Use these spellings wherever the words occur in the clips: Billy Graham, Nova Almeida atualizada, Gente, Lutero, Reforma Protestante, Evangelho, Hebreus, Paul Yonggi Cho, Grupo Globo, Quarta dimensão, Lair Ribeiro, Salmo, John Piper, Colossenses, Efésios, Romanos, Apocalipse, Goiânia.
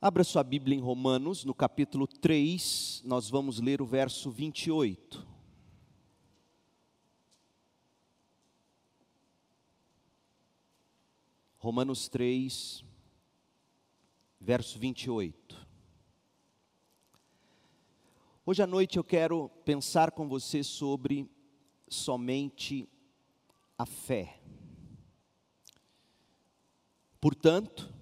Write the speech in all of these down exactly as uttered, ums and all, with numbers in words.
Abra sua Bíblia em Romanos, no capítulo três, nós vamos ler o verso vinte e oito. Romanos três, verso vinte e oito. Hoje à noite eu quero pensar com você sobre somente a fé. Portanto,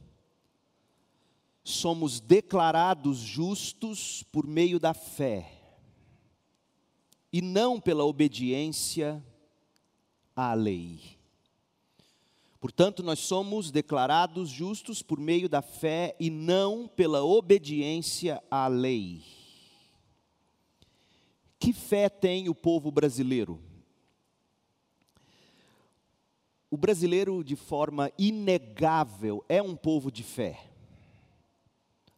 somos declarados justos por meio da fé, e não pela obediência à lei. Portanto, nós somos declarados justos por meio da fé, e não pela obediência à lei. Que fé tem o povo brasileiro? O brasileiro, de forma inegável, é um povo de fé.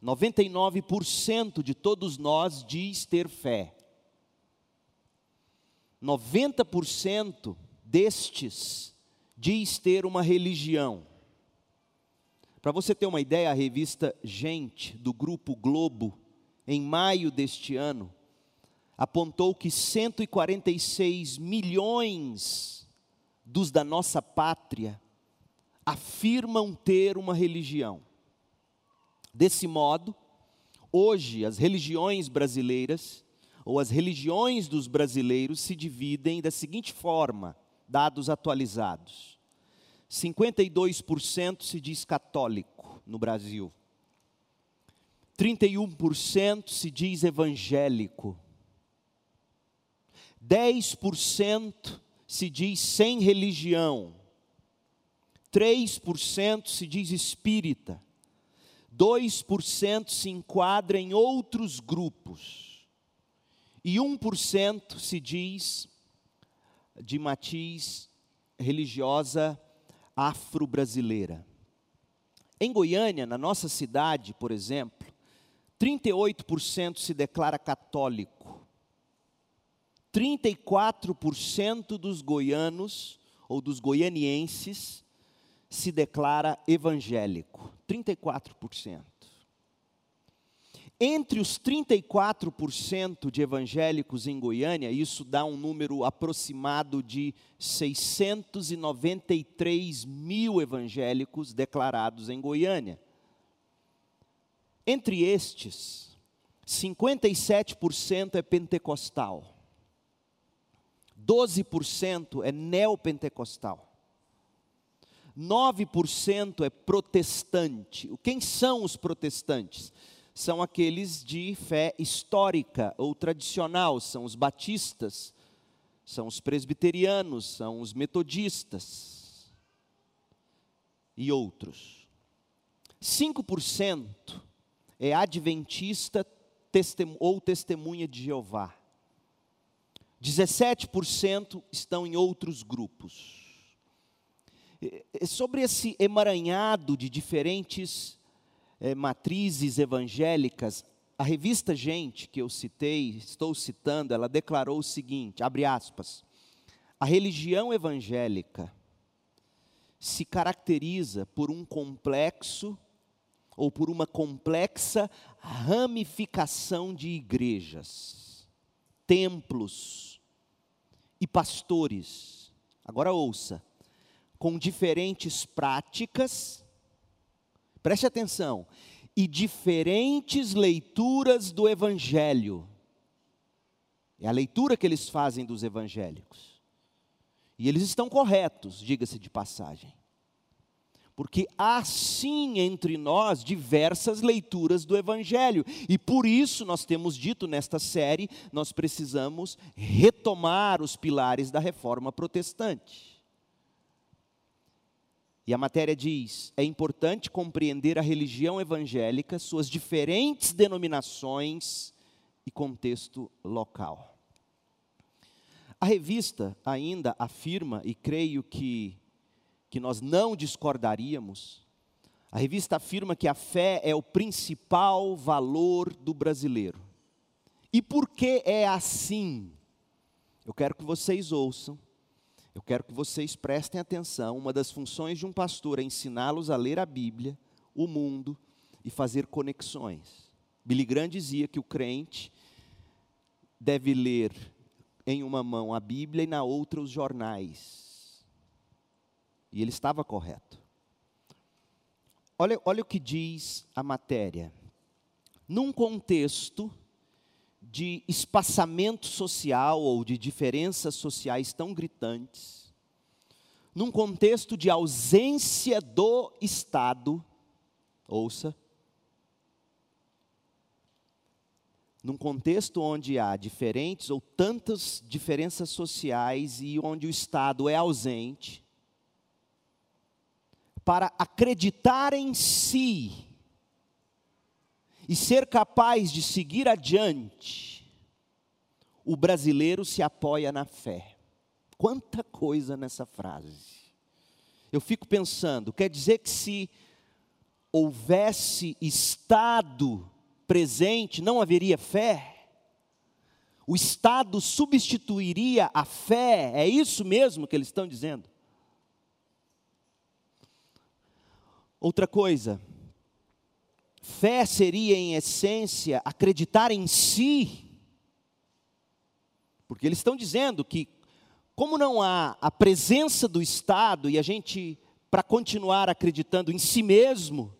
noventa e nove por cento de todos nós diz ter fé. noventa por cento destes diz ter uma religião. Para você ter uma ideia, a revista Gente, do Grupo Globo, em maio deste ano, apontou que cento e quarenta e seis milhões dos da nossa pátria afirmam ter uma religião. Desse modo, hoje as religiões brasileiras, ou as religiões dos brasileiros, se dividem da seguinte forma, dados atualizados. cinquenta e dois por cento se diz católico no Brasil. trinta e um por cento se diz evangélico. dez por cento se diz sem religião. três por cento se diz espírita. dois por cento se enquadra em outros grupos, e um por cento se diz de matiz religiosa afro-brasileira. Em Goiânia, na nossa cidade, por exemplo, trinta e oito por cento se declara católico, trinta e quatro por cento dos goianos ou dos goianienses se declara evangélico. trinta e quatro por cento. Entre os trinta e quatro por cento de evangélicos em Goiânia, isso dá um número aproximado de seiscentos e noventa e três mil evangélicos declarados em Goiânia. Entre estes, cinquenta e sete por cento é pentecostal, doze por cento é neopentecostal. nove por cento é protestante. Quem são os protestantes? São aqueles de fé histórica ou tradicional, são os batistas, são os presbiterianos, são os metodistas e outros. cinco por cento é adventista ou testemunha de Jeová. dezessete por cento estão em outros grupos. Sobre esse emaranhado de diferentes é, matrizes evangélicas, a revista Gente, que eu citei, estou citando, ela declarou o seguinte, abre aspas, a religião evangélica se caracteriza por um complexo, ou por uma complexa ramificação de igrejas, templos e pastores. Agora ouça. Com diferentes práticas, preste atenção, e diferentes leituras do Evangelho. É a leitura que eles fazem dos evangélicos. E eles estão corretos, diga-se de passagem. Porque há sim entre nós diversas leituras do Evangelho. E por isso nós temos dito nesta série, nós precisamos retomar os pilares da Reforma Protestante. E a matéria diz, é importante compreender a religião evangélica, suas diferentes denominações e contexto local. A revista ainda afirma, e creio que, que nós não discordaríamos, a revista afirma que a fé é o principal valor do brasileiro. E por que é assim? Eu quero que vocês ouçam. Eu quero que vocês prestem atenção, uma das funções de um pastor é ensiná-los a ler a Bíblia, o mundo, e fazer conexões. Billy Graham dizia que o crente deve ler em uma mão a Bíblia e na outra os jornais. E ele estava correto. Olha, olha o que diz a matéria. Num contexto de espaçamento social ou de diferenças sociais tão gritantes, num contexto de ausência do Estado, ouça, num contexto onde há diferentes ou tantas diferenças sociais e onde o Estado é ausente, para acreditar em si e ser capaz de seguir adiante, o brasileiro se apoia na fé. Quanta coisa nessa frase. Eu fico pensando, quer dizer que se houvesse Estado presente, não haveria fé? O Estado substituiria a fé? É isso mesmo que eles estão dizendo? Outra coisa, fé seria em essência acreditar em si, porque eles estão dizendo que, como não há a presença do Estado e a gente, para continuar acreditando em si mesmo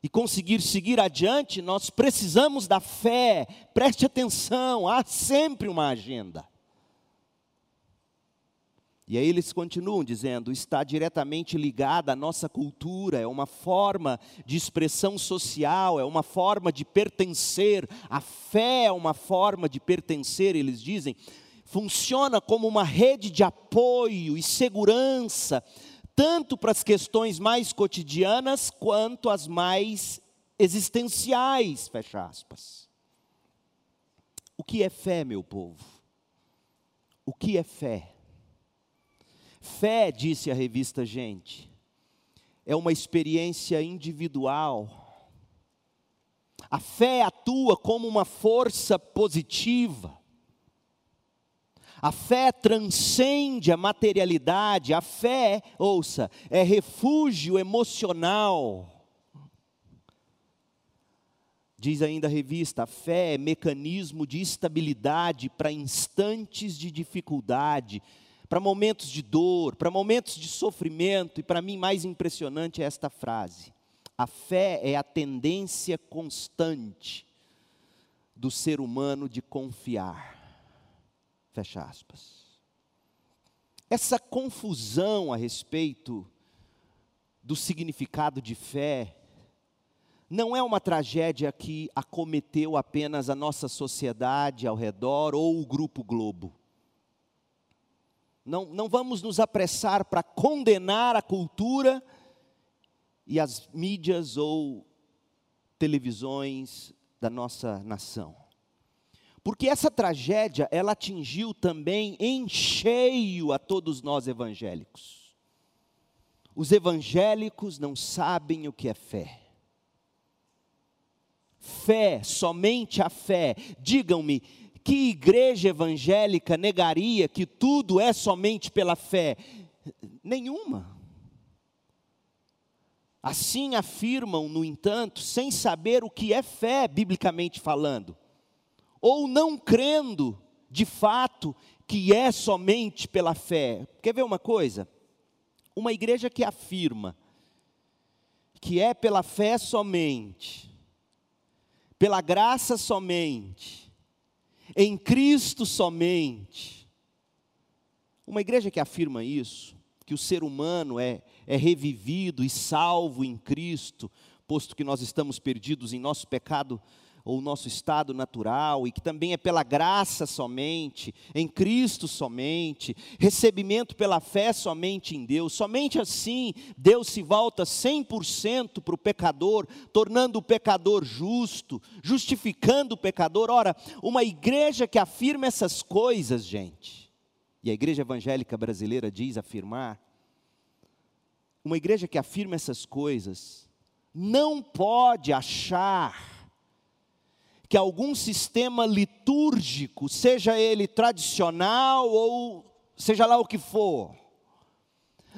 e conseguir seguir adiante, nós precisamos da fé. Preste atenção, há sempre uma agenda. E aí eles continuam dizendo, está diretamente ligada à nossa cultura, é uma forma de expressão social, é uma forma de pertencer. A fé é uma forma de pertencer, eles dizem. Funciona como uma rede de apoio e segurança, tanto para as questões mais cotidianas quanto as mais existenciais, fecha aspas. O que é fé, meu povo? O que é fé? Fé, disse a revista Gente, é uma experiência individual. A fé atua como uma força positiva. A fé transcende a materialidade. A fé, ouça, é refúgio emocional. Diz ainda a revista, a fé é mecanismo de estabilidade para instantes de dificuldade, para momentos de dor, para momentos de sofrimento. E para mim mais impressionante é esta frase. A fé é a tendência constante do ser humano de confiar. Fecha aspas. Essa confusão a respeito do significado de fé não é uma tragédia que acometeu apenas a nossa sociedade ao redor ou o Grupo Globo. Não, não vamos nos apressar para condenar a cultura e as mídias ou televisões da nossa nação. Porque essa tragédia, ela atingiu também em cheio a todos nós evangélicos. Os evangélicos não sabem o que é fé. Fé, somente a fé. Digam-me, que igreja evangélica negaria que tudo é somente pela fé? Nenhuma. Assim afirmam, no entanto, sem saber o que é fé, biblicamente falando. Ou não crendo, de fato, que é somente pela fé. Quer ver uma coisa? Uma igreja que afirma que é pela fé somente, pela graça somente, em Cristo somente. Uma igreja que afirma isso, que o ser humano é, é revivido e salvo em Cristo, posto que nós estamos perdidos em nosso pecado ou nosso estado natural, e que também é pela graça somente, em Cristo somente, recebimento pela fé somente em Deus. Somente assim Deus se volta cem por cento para o pecador, tornando o pecador justo, justificando o pecador. Ora, uma igreja que afirma essas coisas, gente, e a igreja evangélica brasileira diz afirmar, uma igreja que afirma essas coisas não pode achar que algum sistema litúrgico, seja ele tradicional ou seja lá o que for,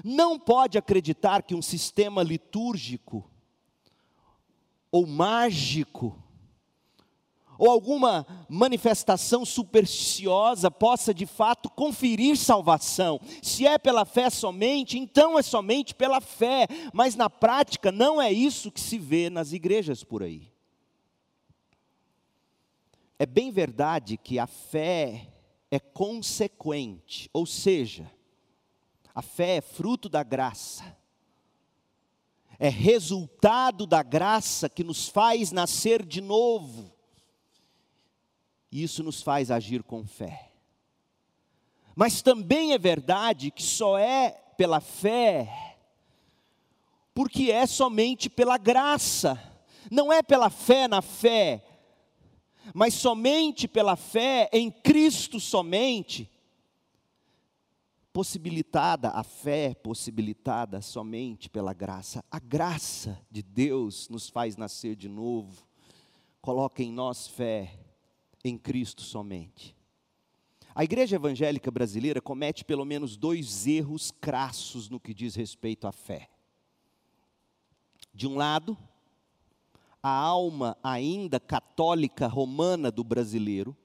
não pode acreditar que um sistema litúrgico ou mágico, ou alguma manifestação supersticiosa possa de fato conferir salvação. Se é pela fé somente, então é somente pela fé, mas na prática não é isso que se vê nas igrejas por aí. É bem verdade que a fé é consequente, ou seja, a fé é fruto da graça. É resultado da graça que nos faz nascer de novo. E isso nos faz agir com fé. Mas também é verdade que só é pela fé, porque é somente pela graça. Não é pela fé na fé, mas somente pela fé em Cristo somente. Possibilitada a fé, possibilitada somente pela graça. A graça de Deus nos faz nascer de novo. Coloca em nós fé em Cristo somente. A igreja evangélica brasileira comete pelo menos dois erros crassos no que diz respeito à fé. De um lado, a alma ainda católica romana do brasileiro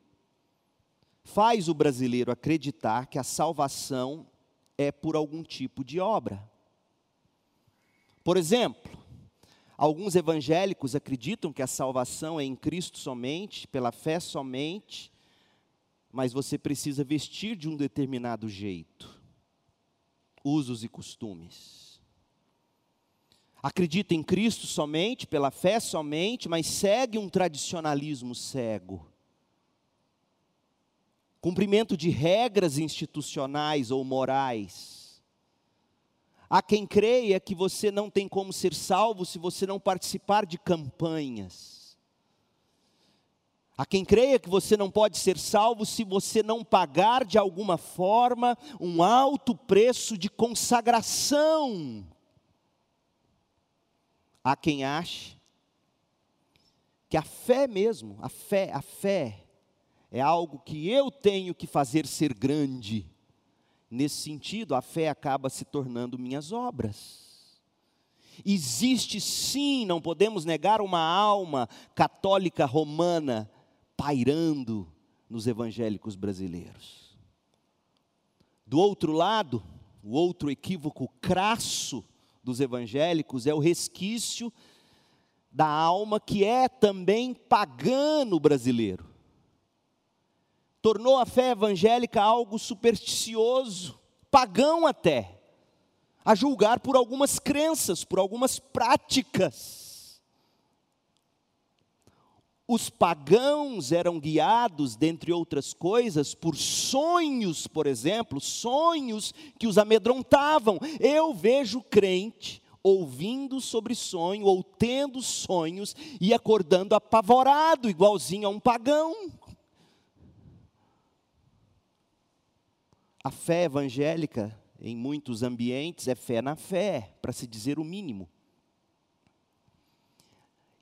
faz o brasileiro acreditar que a salvação é por algum tipo de obra. Por exemplo, alguns evangélicos acreditam que a salvação é em Cristo somente, pela fé somente, mas você precisa vestir de um determinado jeito, usos e costumes. Acredita em Cristo somente, pela fé somente, mas segue um tradicionalismo cego. Cumprimento de regras institucionais ou morais. Há quem creia que você não tem como ser salvo se você não participar de campanhas. Há quem creia que você não pode ser salvo se você não pagar de alguma forma um alto preço de consagração. Há quem ache que a fé mesmo, a fé, a fé é algo que eu tenho que fazer ser grande. Nesse sentido, a fé acaba se tornando minhas obras. Existe sim, não podemos negar, uma alma católica romana pairando nos evangélicos brasileiros. Do outro lado, o outro equívoco crasso dos evangélicos é o resquício da alma que é também pagã no brasileiro. Tornou a fé evangélica algo supersticioso, pagão até, a julgar por algumas crenças, por algumas práticas. Os pagãos eram guiados, dentre outras coisas, por sonhos, por exemplo, sonhos que os amedrontavam. Eu vejo crente ouvindo sobre sonho, ou tendo sonhos, e acordando apavorado, igualzinho a um pagão. A fé evangélica, em muitos ambientes, é fé na fé, para se dizer o mínimo.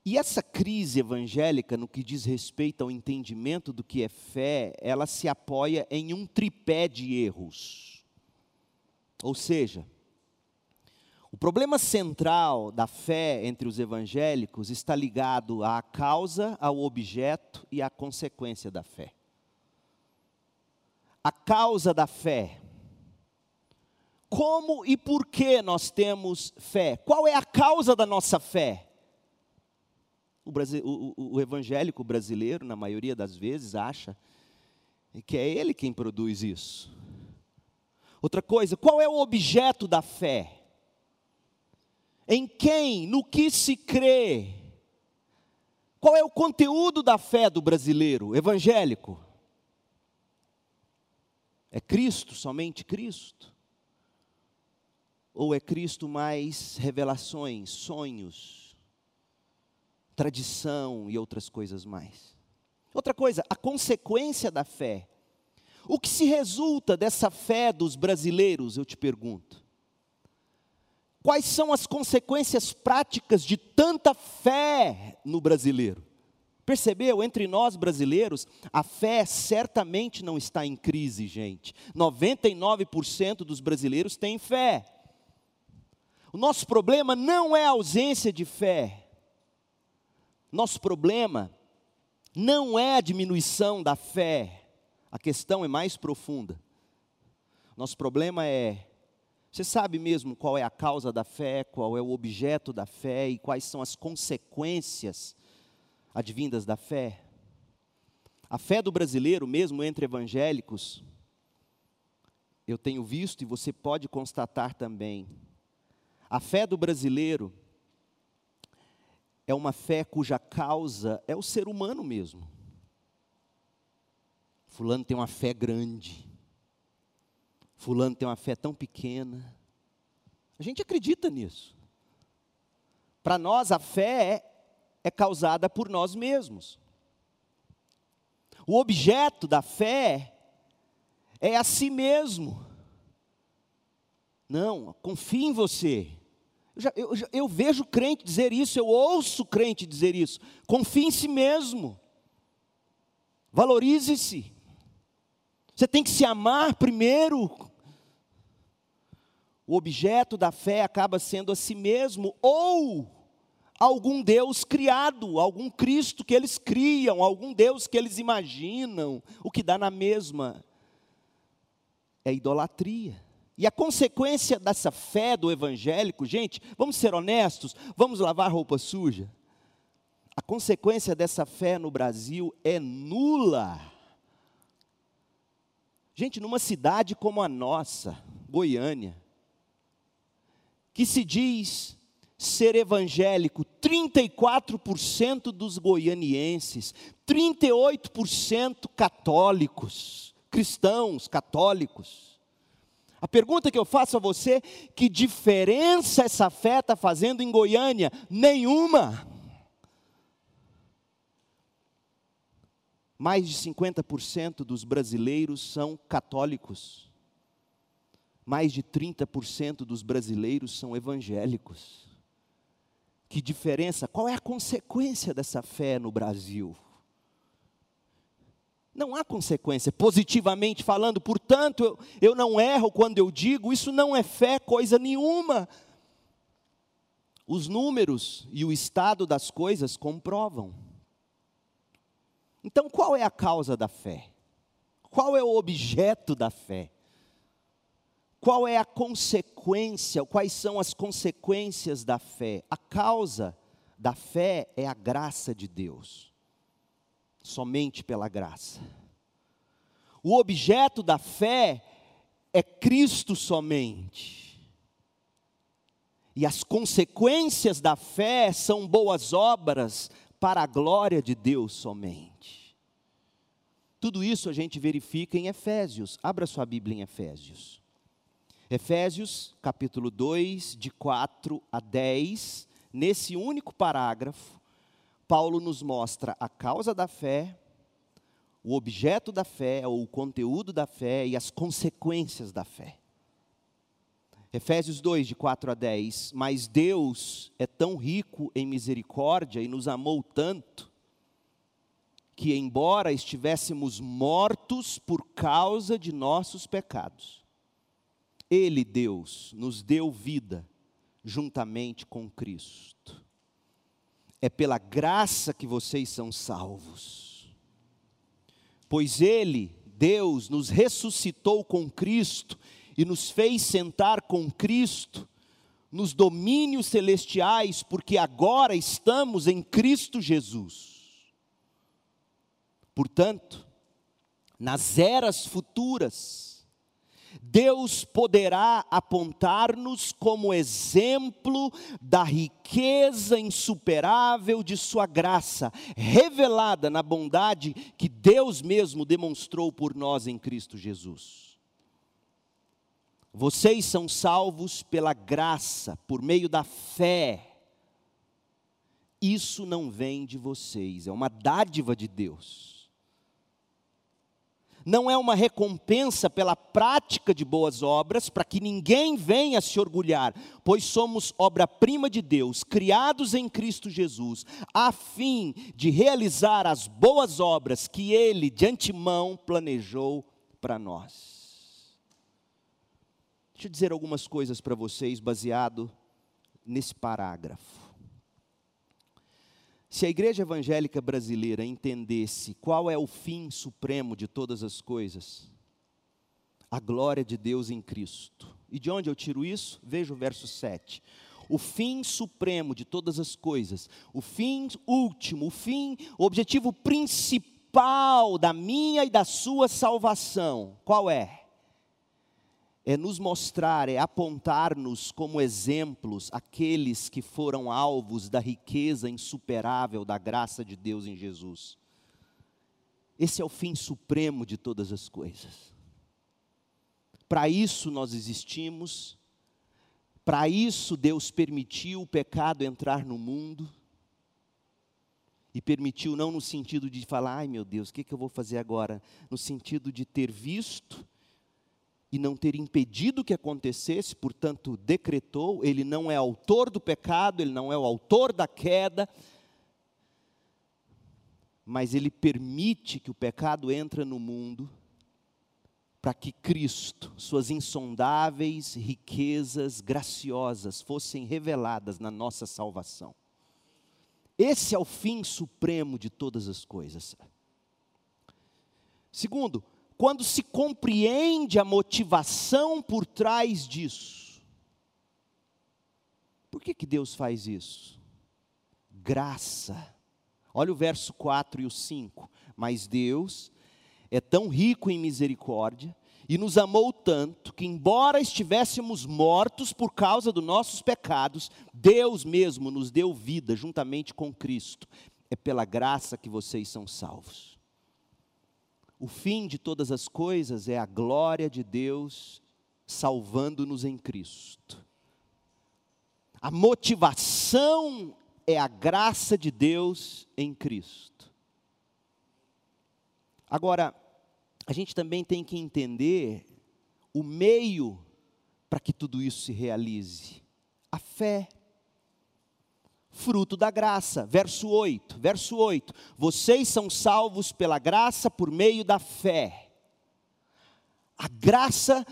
E essa crise evangélica, no que diz respeito ao entendimento do que é fé, ela se apoia em um tripé de erros. Ou seja, o problema central da fé entre os evangélicos está ligado à causa, ao objeto e à consequência da fé. A causa da fé. Como e por que nós temos fé? Qual é a causa da nossa fé? O, Brasil, o, o, o evangélico brasileiro, na maioria das vezes, acha que é ele quem produz isso. Outra coisa, qual é o objeto da fé? Em quem? No que se crê? Qual é o conteúdo da fé do brasileiro evangélico? É Cristo, somente Cristo? Ou é Cristo mais revelações, sonhos, tradição e outras coisas mais? Outra coisa, a consequência da fé. O que se resulta dessa fé dos brasileiros, eu te pergunto? Quais são as consequências práticas de tanta fé no brasileiro? Percebeu? Entre nós brasileiros, a fé certamente não está em crise, gente. noventa e nove por cento dos brasileiros têm fé. O nosso problema não é a ausência de fé. Nosso problema não é a diminuição da fé. A questão é mais profunda. Nosso problema é, você sabe mesmo qual é a causa da fé, qual é o objeto da fé e quais são as consequências advindas da fé? A fé do brasileiro, mesmo entre evangélicos, eu tenho visto e você pode constatar também, a fé do brasileiro é uma fé cuja causa é o ser humano mesmo. Fulano tem uma fé grande, fulano tem uma fé tão pequena. A gente acredita nisso. Para nós a fé é, é causada por nós mesmos. O objeto da fé é a si mesmo. Não, confie em você. Eu, já, eu, eu vejo crente dizer isso, eu ouço crente dizer isso. Confie em si mesmo. Valorize-se. Você tem que se amar primeiro. O objeto da fé acaba sendo a si mesmo ou algum Deus criado, algum Cristo que eles criam, algum Deus que eles imaginam. O que dá na mesma é idolatria. E a consequência dessa fé do evangélico, gente, vamos ser honestos, vamos lavar roupa suja. A consequência dessa fé no Brasil é nula. Gente, numa cidade como a nossa, Goiânia, que se diz ser evangélico, trinta e quatro por cento dos goianienses, trinta e oito por cento católicos, cristãos católicos. A pergunta que eu faço a você, que diferença essa fé está fazendo em Goiânia? Nenhuma. Mais de cinquenta por cento dos brasileiros são católicos. Mais de trinta por cento dos brasileiros são evangélicos. Que diferença? Qual é a consequência dessa fé no Brasil? Não há consequência, positivamente falando, portanto, eu, eu não erro quando eu digo, isso não é fé coisa nenhuma. Os números e o estado das coisas comprovam. Então, qual é a causa da fé? Qual é o objeto da fé? Qual é a consequência, quais são as consequências da fé? A causa da fé é a graça de Deus. Somente pela graça. O objeto da fé é Cristo somente. E as consequências da fé são boas obras para a glória de Deus somente. Tudo isso a gente verifica em Efésios. Abra sua Bíblia em Efésios. Efésios, capítulo dois, de quatro a dez. Nesse único parágrafo, Paulo nos mostra a causa da fé, o objeto da fé, ou o conteúdo da fé e as consequências da fé. Efésios dois, de quatro a dez. Mas Deus é tão rico em misericórdia e nos amou tanto, que embora estivéssemos mortos por causa de nossos pecados, Ele, Deus, nos deu vida juntamente com Cristo. É pela graça que vocês são salvos. Pois Ele, Deus, nos ressuscitou com Cristo e nos fez sentar com Cristo nos domínios celestiais, porque agora estamos em Cristo Jesus. Portanto, nas eras futuras, Deus poderá apontar-nos como exemplo da riqueza insuperável de sua graça, revelada na bondade que Deus mesmo demonstrou por nós em Cristo Jesus. Vocês são salvos pela graça, por meio da fé. Isso não vem de vocês, é uma dádiva de Deus. Não é uma recompensa pela prática de boas obras, para que ninguém venha se orgulhar, pois somos obra-prima de Deus, criados em Cristo Jesus, a fim de realizar as boas obras que Ele de antemão planejou para nós. Deixa eu dizer algumas coisas para vocês, baseado nesse parágrafo. Se a igreja evangélica brasileira entendesse qual é o fim supremo de todas as coisas, a glória de Deus em Cristo. E de onde eu tiro isso? Veja o verso sete. O fim supremo de todas as coisas, o fim último, o fim, o objetivo principal da minha e da sua salvação, qual é? É nos mostrar, é apontar-nos como exemplos aqueles que foram alvos da riqueza insuperável da graça de Deus em Jesus. Esse é o fim supremo de todas as coisas. Para isso nós existimos, para isso Deus permitiu o pecado entrar no mundo, e permitiu não no sentido de falar, ai meu Deus, o que, que eu vou fazer agora? No sentido de ter visto e não ter impedido que acontecesse, portanto decretou, ele não é autor do pecado, ele não é o autor da queda, mas ele permite que o pecado entre no mundo, para que Cristo, suas insondáveis riquezas graciosas, fossem reveladas na nossa salvação. Esse é o fim supremo de todas as coisas. Segundo, quando se compreende a motivação por trás disso. Por que que Deus faz isso? Graça. Olha o verso quatro e o cinco. Mas Deus é tão rico em misericórdia e nos amou tanto que, embora estivéssemos mortos por causa dos nossos pecados, Deus mesmo nos deu vida juntamente com Cristo. É pela graça que vocês são salvos. O fim de todas as coisas é a glória de Deus salvando-nos em Cristo. A motivação é a graça de Deus em Cristo. Agora, a gente também tem que entender o meio para que tudo isso se realize. A fé. Fruto da graça, verso oito, verso oito, vocês são salvos pela graça por meio da fé. A graça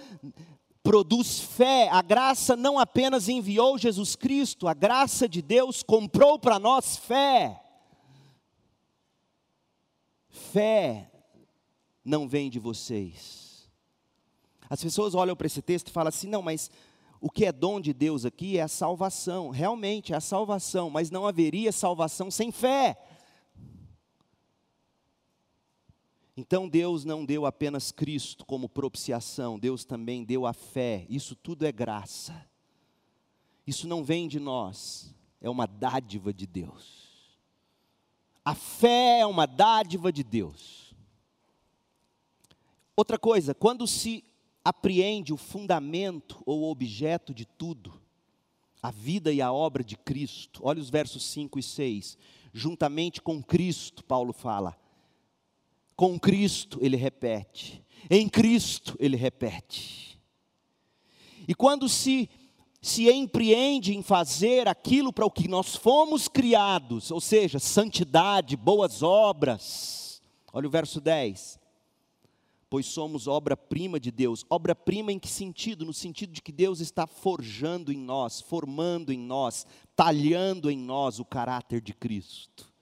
produz fé, a graça não apenas enviou Jesus Cristo, a graça de Deus comprou para nós fé. Fé não vem de vocês. As pessoas olham para esse texto e falam assim, não, mas o que é dom de Deus aqui é a salvação, realmente é a salvação, mas não haveria salvação sem fé. Então Deus não deu apenas Cristo como propiciação, Deus também deu a fé, isso tudo é graça. Isso não vem de nós, é uma dádiva de Deus. A fé é uma dádiva de Deus. Outra coisa, quando se apreende o fundamento ou objeto de tudo, a vida e a obra de Cristo. Olha os versos cinco e seis. Juntamente com Cristo, Paulo fala. Com Cristo, ele repete. Em Cristo, ele repete. E quando se, se empreende em fazer aquilo para o que nós fomos criados, ou seja, santidade, boas obras. Olha o verso dez. Pois somos obra-prima de Deus. Obra-prima em que sentido? No sentido de que Deus está forjando em nós, formando em nós, talhando em nós o caráter de Cristo.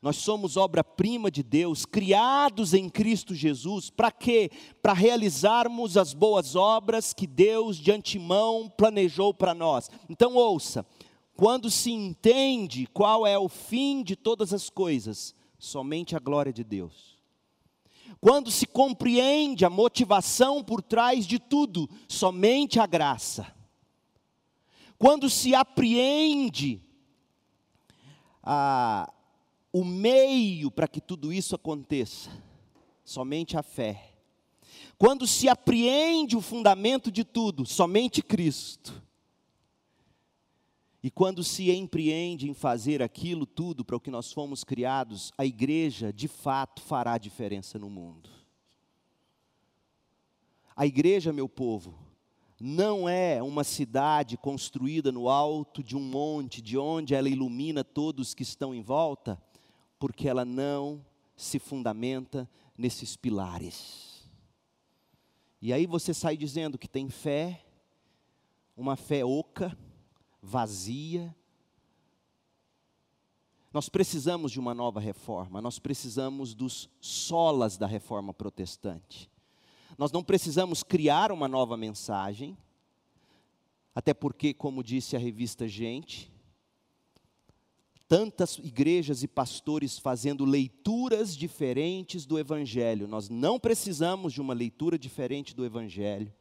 Nós somos obra-prima de Deus, criados em Cristo Jesus, para quê? Para realizarmos as boas obras que Deus de antemão planejou para nós. Então ouça, quando se entende qual é o fim de todas as coisas, somente a glória de Deus. Quando se compreende a motivação por trás de tudo, somente a graça. Quando se apreende ah, o meio para que tudo isso aconteça, somente a fé. Quando se apreende o fundamento de tudo, somente Cristo. E quando se empreende em fazer aquilo tudo para o que nós fomos criados, a igreja de fato fará diferença no mundo. A igreja, meu povo, não é uma cidade construída no alto de um monte, de onde ela ilumina todos que estão em volta, porque ela não se fundamenta nesses pilares. E aí você sai dizendo que tem fé, uma fé oca, vazia, Nós precisamos de uma nova reforma, nós precisamos dos solas da reforma protestante. Nós não precisamos criar uma nova mensagem, até porque, como disse a revista Gente, tantas igrejas e pastores fazendo leituras diferentes do Evangelho. Nós não precisamos de uma leitura diferente do Evangelho.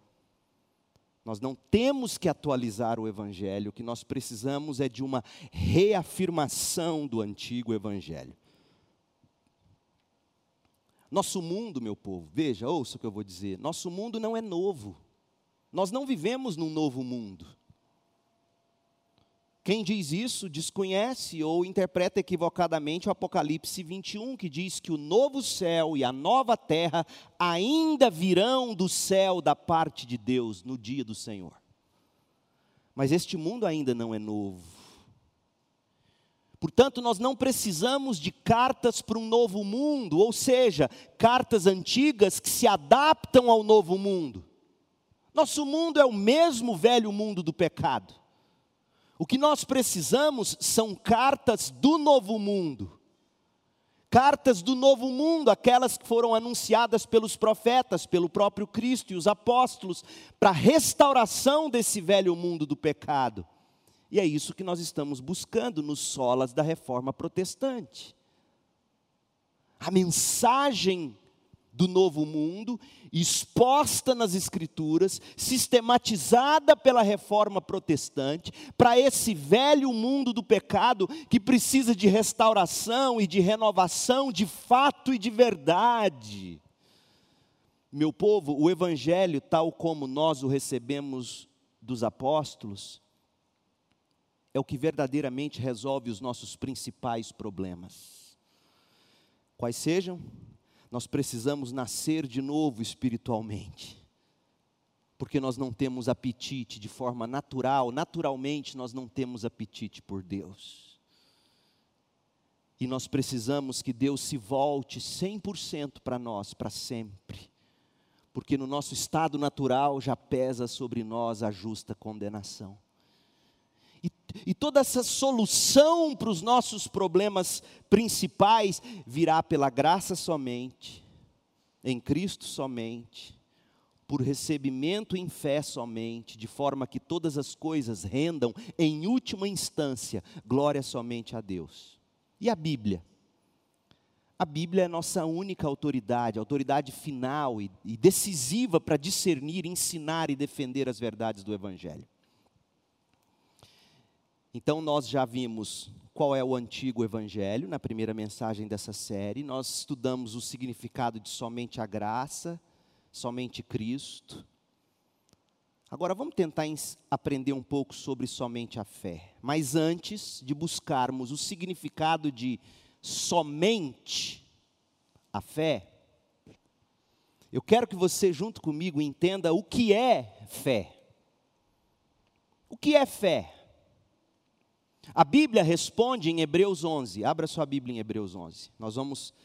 Nós não temos que atualizar o Evangelho. O que nós precisamos é de uma reafirmação do antigo Evangelho. Nosso mundo, meu povo, veja, ouça o que eu vou dizer. Nosso mundo não é novo. Nós não vivemos num novo mundo. Quem diz isso desconhece ou interpreta equivocadamente o Apocalipse vinte e um, que diz que o novo céu e a nova terra ainda virão do céu da parte de Deus no dia do Senhor. Mas este mundo ainda não é novo. Portanto, nós não precisamos de cartas para um novo mundo, ou seja, cartas antigas que se adaptam ao novo mundo. Nosso mundo é o mesmo velho mundo do pecado. O que nós precisamos são cartas do novo mundo. Cartas do novo mundo, aquelas que foram anunciadas pelos profetas, pelo próprio Cristo e os apóstolos, para a restauração desse velho mundo do pecado. E é isso que nós estamos buscando nos solas da Reforma Protestante. A mensagem do novo mundo, exposta nas Escrituras, sistematizada pela Reforma Protestante, para esse velho mundo do pecado que precisa de restauração e de renovação de fato e de verdade. Meu povo, o Evangelho, tal como nós o recebemos dos apóstolos, é o que verdadeiramente resolve os nossos principais problemas. Quais sejam? Nós precisamos nascer de novo espiritualmente, porque nós não temos apetite de forma natural, naturalmente nós não temos apetite por Deus. E nós precisamos que Deus se volte cem por cento para nós, para sempre, porque no nosso estado natural já pesa sobre nós a justa condenação. E toda essa solução para os nossos problemas principais virá pela graça somente, em Cristo somente, por recebimento em fé somente, de forma que todas as coisas rendam, em última instância, glória somente a Deus. E a Bíblia? A Bíblia é a nossa única autoridade, a autoridade final e decisiva para discernir, ensinar e defender as verdades do Evangelho. Então nós já vimos qual é o antigo Evangelho, na primeira mensagem dessa série. Nós estudamos o significado de somente a graça, somente Cristo. Agora vamos tentar aprender um pouco sobre somente a fé. Mas antes de buscarmos o significado de somente a fé, eu quero que você junto comigo entenda o que é fé. O que é fé? A Bíblia responde em Hebreus onze, abra sua Bíblia em Hebreus onze, nós vamos,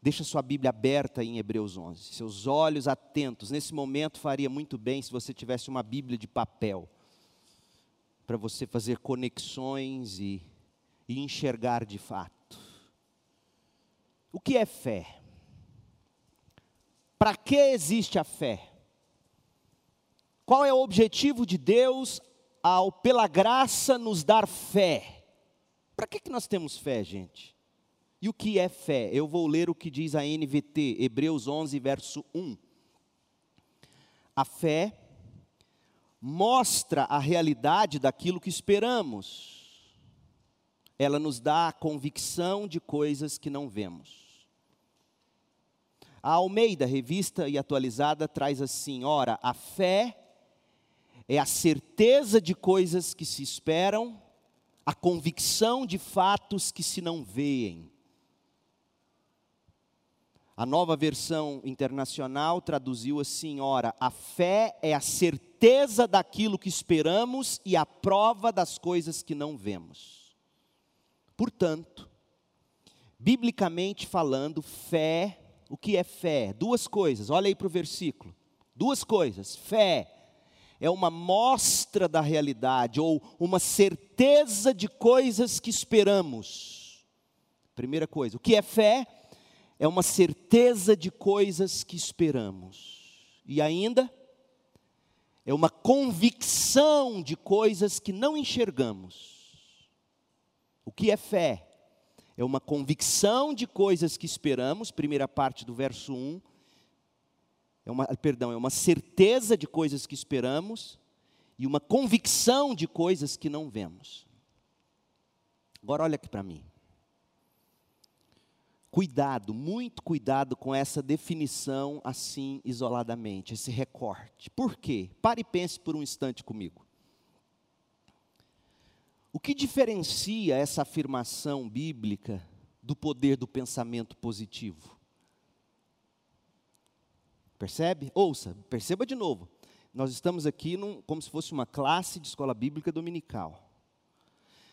deixa sua Bíblia aberta em Hebreus onze, seus olhos atentos, nesse momento faria muito bem se você tivesse uma Bíblia de papel, para você fazer conexões e, e enxergar de fato. O que é fé? Para que existe a fé? Qual é o objetivo de Deus ao, pela graça, nos dar fé? Para que, que nós temos fé, gente? E o que é fé? Eu vou ler o que diz a N V T, Hebreus onze, verso um. A fé mostra a realidade daquilo que esperamos. Ela nos dá a convicção de coisas que não vemos. A Almeida, revista e atualizada, traz assim: ora, a fé é a certeza de coisas que se esperam, a convicção de fatos que se não veem. A Nova Versão Internacional traduziu assim: ora, a fé é a certeza daquilo que esperamos e a prova das coisas que não vemos. Portanto, biblicamente falando, fé, o que é fé? Duas coisas, olha aí para o versículo. Duas coisas, fé é uma mostra da realidade, ou uma certeza de coisas que esperamos. Primeira coisa, o que é fé? É uma certeza de coisas que esperamos. E ainda, é uma convicção de coisas que não enxergamos. O que é fé? É uma convicção de coisas que esperamos, primeira parte do verso um. É uma, perdão, é uma certeza de coisas que esperamos e uma convicção de coisas que não vemos. Agora olha aqui para mim. Cuidado, muito cuidado com essa definição assim isoladamente, esse recorte. Por quê? Pare e pense por um instante comigo. O que diferencia essa afirmação bíblica do poder do pensamento positivo? Percebe? Ouça, perceba de novo. Nós estamos aqui num, como se fosse uma classe de escola bíblica dominical.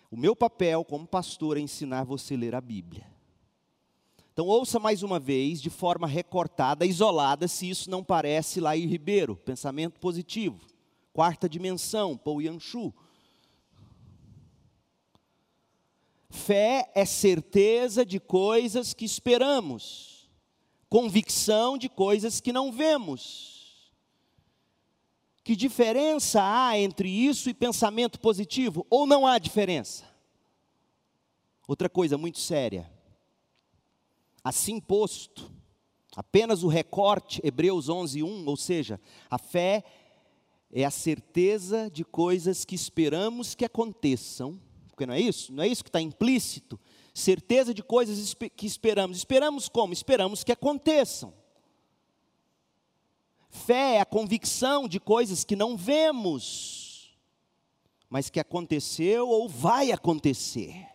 O meu papel como pastor é ensinar você a ler a Bíblia. Então ouça mais uma vez, de forma recortada, isolada, se isso não parece Lair Ribeiro, pensamento positivo, quarta dimensão, Paul Yonggi Cho. Fé é certeza de coisas que esperamos, convicção de coisas que não vemos. Que diferença há entre isso e pensamento positivo? Ou não há diferença? Outra coisa muito séria. Assim posto, apenas o recorte, Hebreus onze, um, ou seja, a fé é a certeza de coisas que esperamos que aconteçam, porque não é isso? Não é isso que está implícito? Certeza de coisas que esperamos. Esperamos como? Esperamos que aconteçam. Fé é a convicção de coisas que não vemos, mas que aconteceu ou vai acontecer.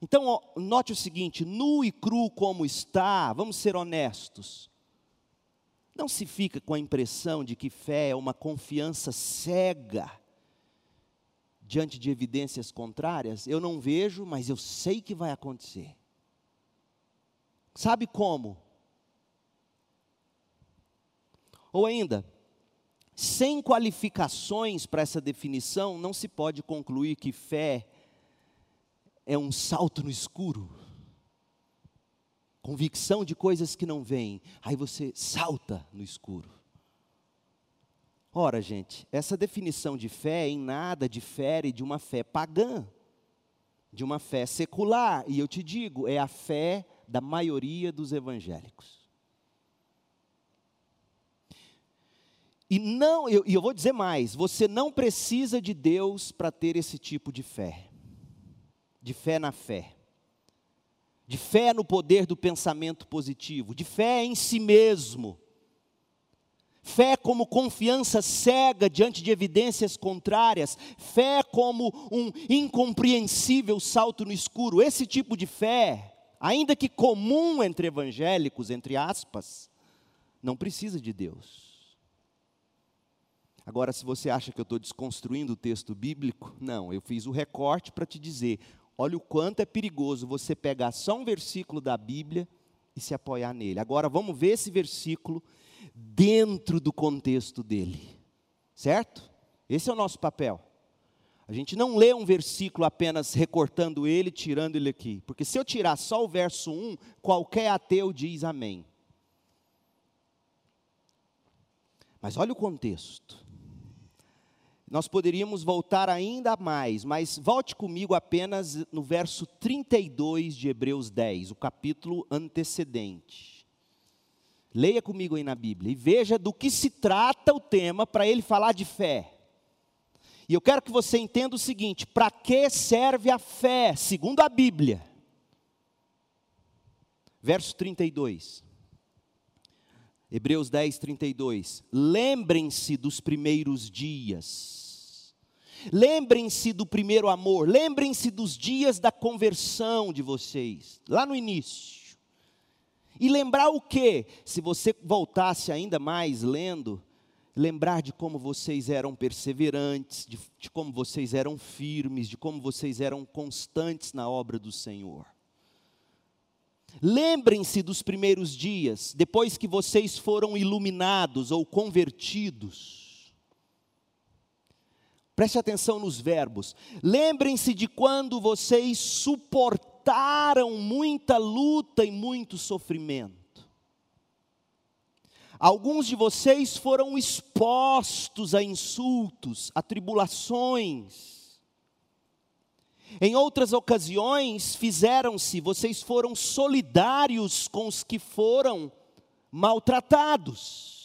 Então, note o seguinte, nu e cru como está, vamos ser honestos. Não se fica com a impressão de que fé é uma confiança cega diante de evidências contrárias. Eu não vejo, mas eu sei que vai acontecer. Sabe como? Ou ainda, sem qualificações para essa definição, não se pode concluir que fé é um salto no escuro, convicção de coisas que não vêm, aí você salta no escuro. Ora, gente, essa definição de fé em nada difere de uma fé pagã, de uma fé secular, e eu te digo, é a fé da maioria dos evangélicos. E não, eu, eu vou dizer mais, você não precisa de Deus para ter esse tipo de fé. De fé na fé, de fé no poder do pensamento positivo, de fé em si mesmo, fé como confiança cega diante de evidências contrárias, fé como um incompreensível salto no escuro. Esse tipo de fé, ainda que comum entre evangélicos, entre aspas, não precisa de Deus. Agora, se você acha que eu estou desconstruindo o texto bíblico, não, eu fiz o recorte para te dizer. Olha o quanto é perigoso você pegar só um versículo da Bíblia e se apoiar nele. Agora vamos ver esse versículo dentro do contexto dele, certo? Esse é o nosso papel. A gente não lê um versículo apenas recortando ele, tirando ele aqui. Porque se eu tirar só o verso um, qualquer ateu diz amém. Mas olha o contexto. Nós poderíamos voltar ainda mais, mas volte comigo apenas no verso trinta e dois de Hebreus dez, o capítulo antecedente. Leia comigo aí na Bíblia e veja do que se trata o tema para ele falar de fé. E eu quero que você entenda o seguinte, para que serve a fé, segundo a Bíblia? Verso trinta e dois. Hebreus dez, trinta e dois, lembrem-se dos primeiros dias, lembrem-se do primeiro amor, lembrem-se dos dias da conversão de vocês, lá no início. E lembrar o quê? Se você voltasse ainda mais lendo, lembrar de como vocês eram perseverantes, de, de como vocês eram firmes, de como vocês eram constantes na obra do Senhor. Lembrem-se dos primeiros dias, depois que vocês foram iluminados ou convertidos. Preste atenção nos verbos. Lembrem-se de quando vocês suportaram suportaram muita luta e muito sofrimento. Alguns de vocês foram expostos a insultos, a tribulações. Em outras ocasiões, fizeram-se, vocês foram solidários com os que foram maltratados.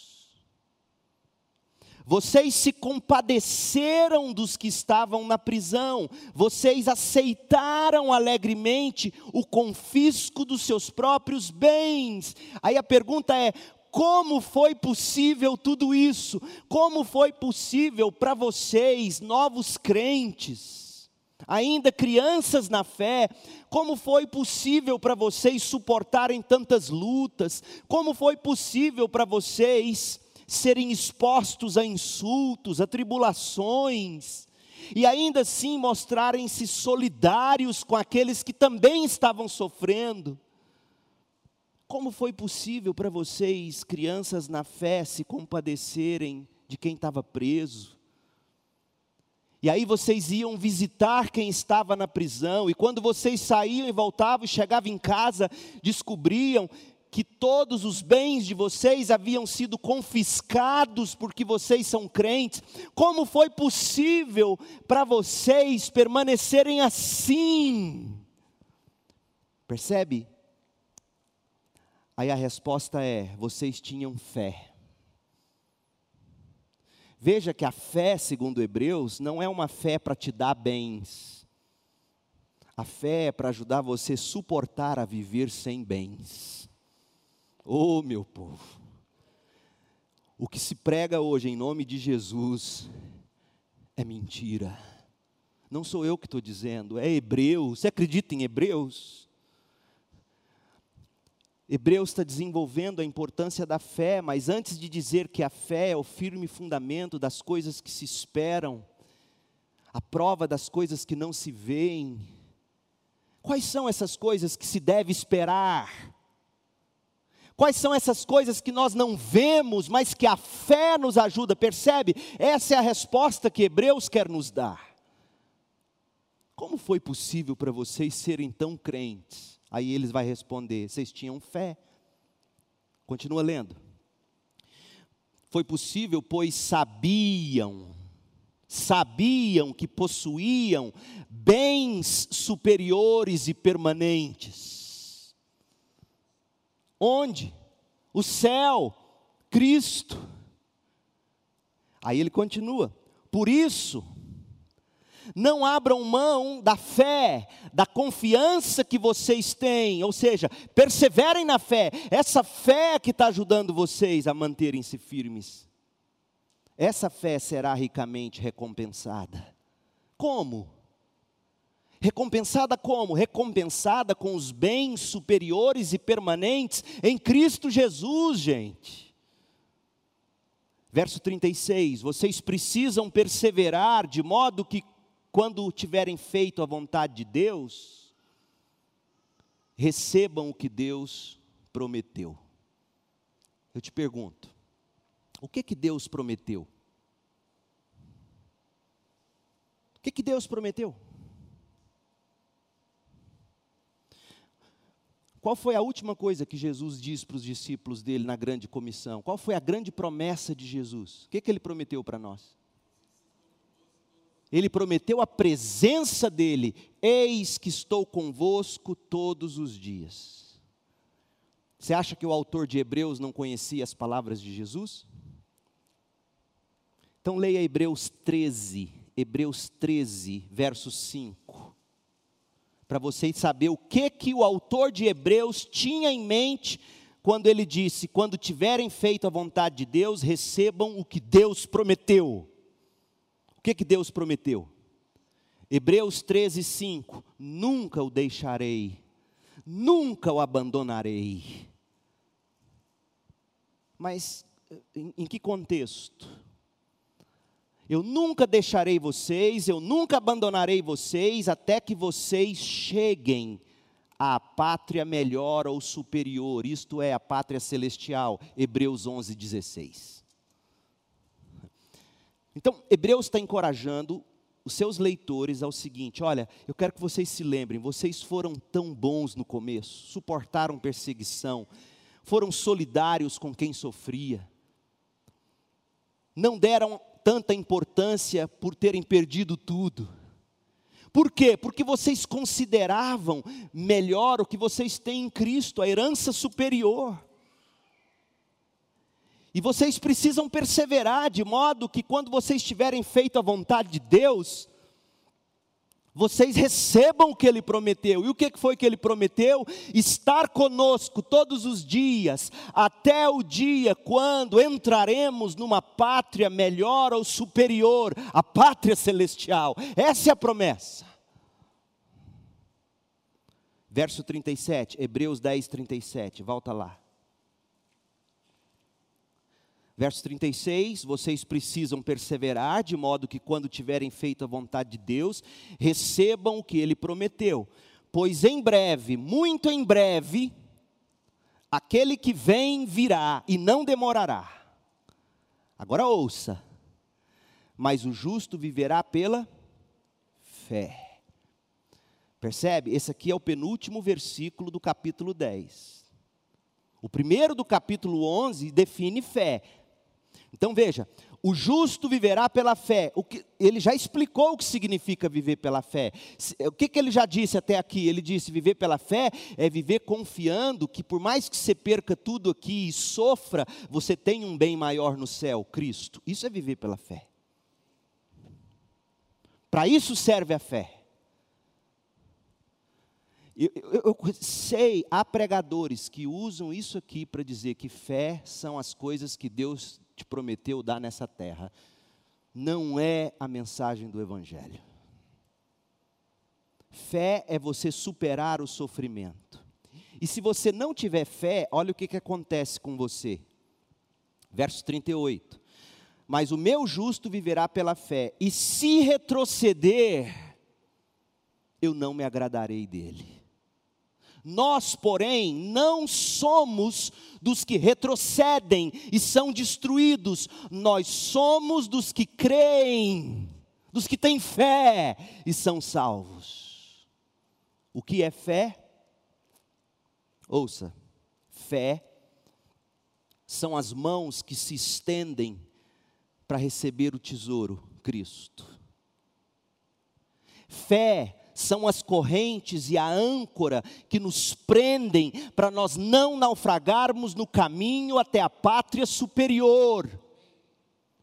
Vocês se compadeceram dos que estavam na prisão. Vocês aceitaram alegremente o confisco dos seus próprios bens. Aí a pergunta é, como foi possível tudo isso? Como foi possível para vocês, novos crentes, ainda crianças na fé, como foi possível para vocês suportarem tantas lutas? Como foi possível para vocês serem expostos a insultos, a tribulações, e ainda assim mostrarem-se solidários com aqueles que também estavam sofrendo? Como foi possível para vocês, crianças na fé, se compadecerem de quem estava preso? E aí vocês iam visitar quem estava na prisão, e quando vocês saíam e voltavam, chegavam em casa, descobriam que todos os bens de vocês haviam sido confiscados porque vocês são crentes. Como foi possível para vocês permanecerem assim? Percebe? Aí a resposta é, vocês tinham fé. Veja que a fé, segundo Hebreus, não é uma fé para te dar bens. A fé é para ajudar você a suportar a viver sem bens. Oh, meu povo, o que se prega hoje em nome de Jesus é mentira. Não sou eu que estou dizendo, é Hebreus. Você acredita em Hebreus? Hebreus está desenvolvendo a importância da fé, mas antes de dizer que a fé é o firme fundamento das coisas que se esperam, a prova das coisas que não se veem, quais são essas coisas que se deve esperar? Quais são essas coisas que nós não vemos, mas que a fé nos ajuda, percebe? Essa é a resposta que Hebreus quer nos dar. Como foi possível para vocês serem tão crentes? Aí eles vão responder, vocês tinham fé. Continua lendo. Foi possível, pois sabiam, sabiam que possuíam bens superiores e permanentes. Onde? O céu, Cristo. Aí ele continua. Por isso, não abram mão da fé, da confiança que vocês têm. Ou seja, perseverem na fé. Essa fé que está ajudando vocês a manterem-se firmes. Essa fé será ricamente recompensada. Como? Recompensada como? Recompensada com os bens superiores e permanentes em Cristo Jesus, gente. Verso trinta e seis, vocês precisam perseverar de modo que quando tiverem feito a vontade de Deus, recebam o que Deus prometeu. Eu te pergunto, o que que Deus prometeu? O que que Deus prometeu? Qual foi a última coisa que Jesus disse para os discípulos dele na grande comissão? Qual foi a grande promessa de Jesus? O que, que ele prometeu para nós? Ele prometeu a presença dele. Eis que estou convosco todos os dias. Você acha que o autor de Hebreus não conhecia as palavras de Jesus? Então leia Hebreus treze, Hebreus treze, verso cinco. Para vocês saberem o que, que o autor de Hebreus tinha em mente quando ele disse, quando tiverem feito a vontade de Deus, recebam o que Deus prometeu. O que, que Deus prometeu? Hebreus treze, cinco, nunca o deixarei, nunca o abandonarei. Mas em, em que contexto? Eu nunca deixarei vocês, eu nunca abandonarei vocês, até que vocês cheguem à pátria melhor ou superior, isto é, a pátria celestial, Hebreus onze, dezesseis. Então, Hebreus está encorajando os seus leitores ao seguinte: olha, eu quero que vocês se lembrem, vocês foram tão bons no começo, suportaram perseguição, foram solidários com quem sofria, não deram tanta importância por terem perdido tudo. Por quê? Porque vocês consideravam melhor o que vocês têm em Cristo, a herança superior. E vocês precisam perseverar, de modo que quando vocês tiverem feito a vontade de Deus, vocês recebam o que Ele prometeu. E o que foi que Ele prometeu? Estar conosco todos os dias, até o dia quando entraremos numa pátria melhor ou superior, a pátria celestial. Essa é a promessa. Verso trinta e sete, Hebreus dez, trinta e sete, volta lá. Verso trinta e seis, vocês precisam perseverar, de modo que quando tiverem feito a vontade de Deus, recebam o que Ele prometeu. Pois em breve, muito em breve, aquele que vem virá e não demorará. Agora ouça, mas o justo viverá pela fé. Percebe? Esse aqui é o penúltimo versículo do capítulo dez. O primeiro do capítulo onze define fé. Então veja, o justo viverá pela fé. O que, ele já explicou o que significa viver pela fé. O que, que ele já disse até aqui? Ele disse, viver pela fé é viver confiando que por mais que você perca tudo aqui e sofra, você tem um bem maior no céu, Cristo. Isso é viver pela fé. Para isso serve a fé. Eu, eu, eu sei, há pregadores que usam isso aqui para dizer que fé são as coisas que Deus te prometeu dar nessa terra. Não é a mensagem do Evangelho. Fé é você superar o sofrimento. E se você não tiver fé, olha o que, que acontece com você. Verso trinta e oito. Mas o meu justo viverá pela fé, e se retroceder, eu não me agradarei dele. Nós, porém, não somos dos que retrocedem e são destruídos. Nós somos dos que creem, dos que têm fé e são salvos. O que é fé? Ouça, fé são as mãos que se estendem para receber o tesouro, Cristo. Fé são as correntes e a âncora que nos prendem para nós não naufragarmos no caminho até a pátria superior.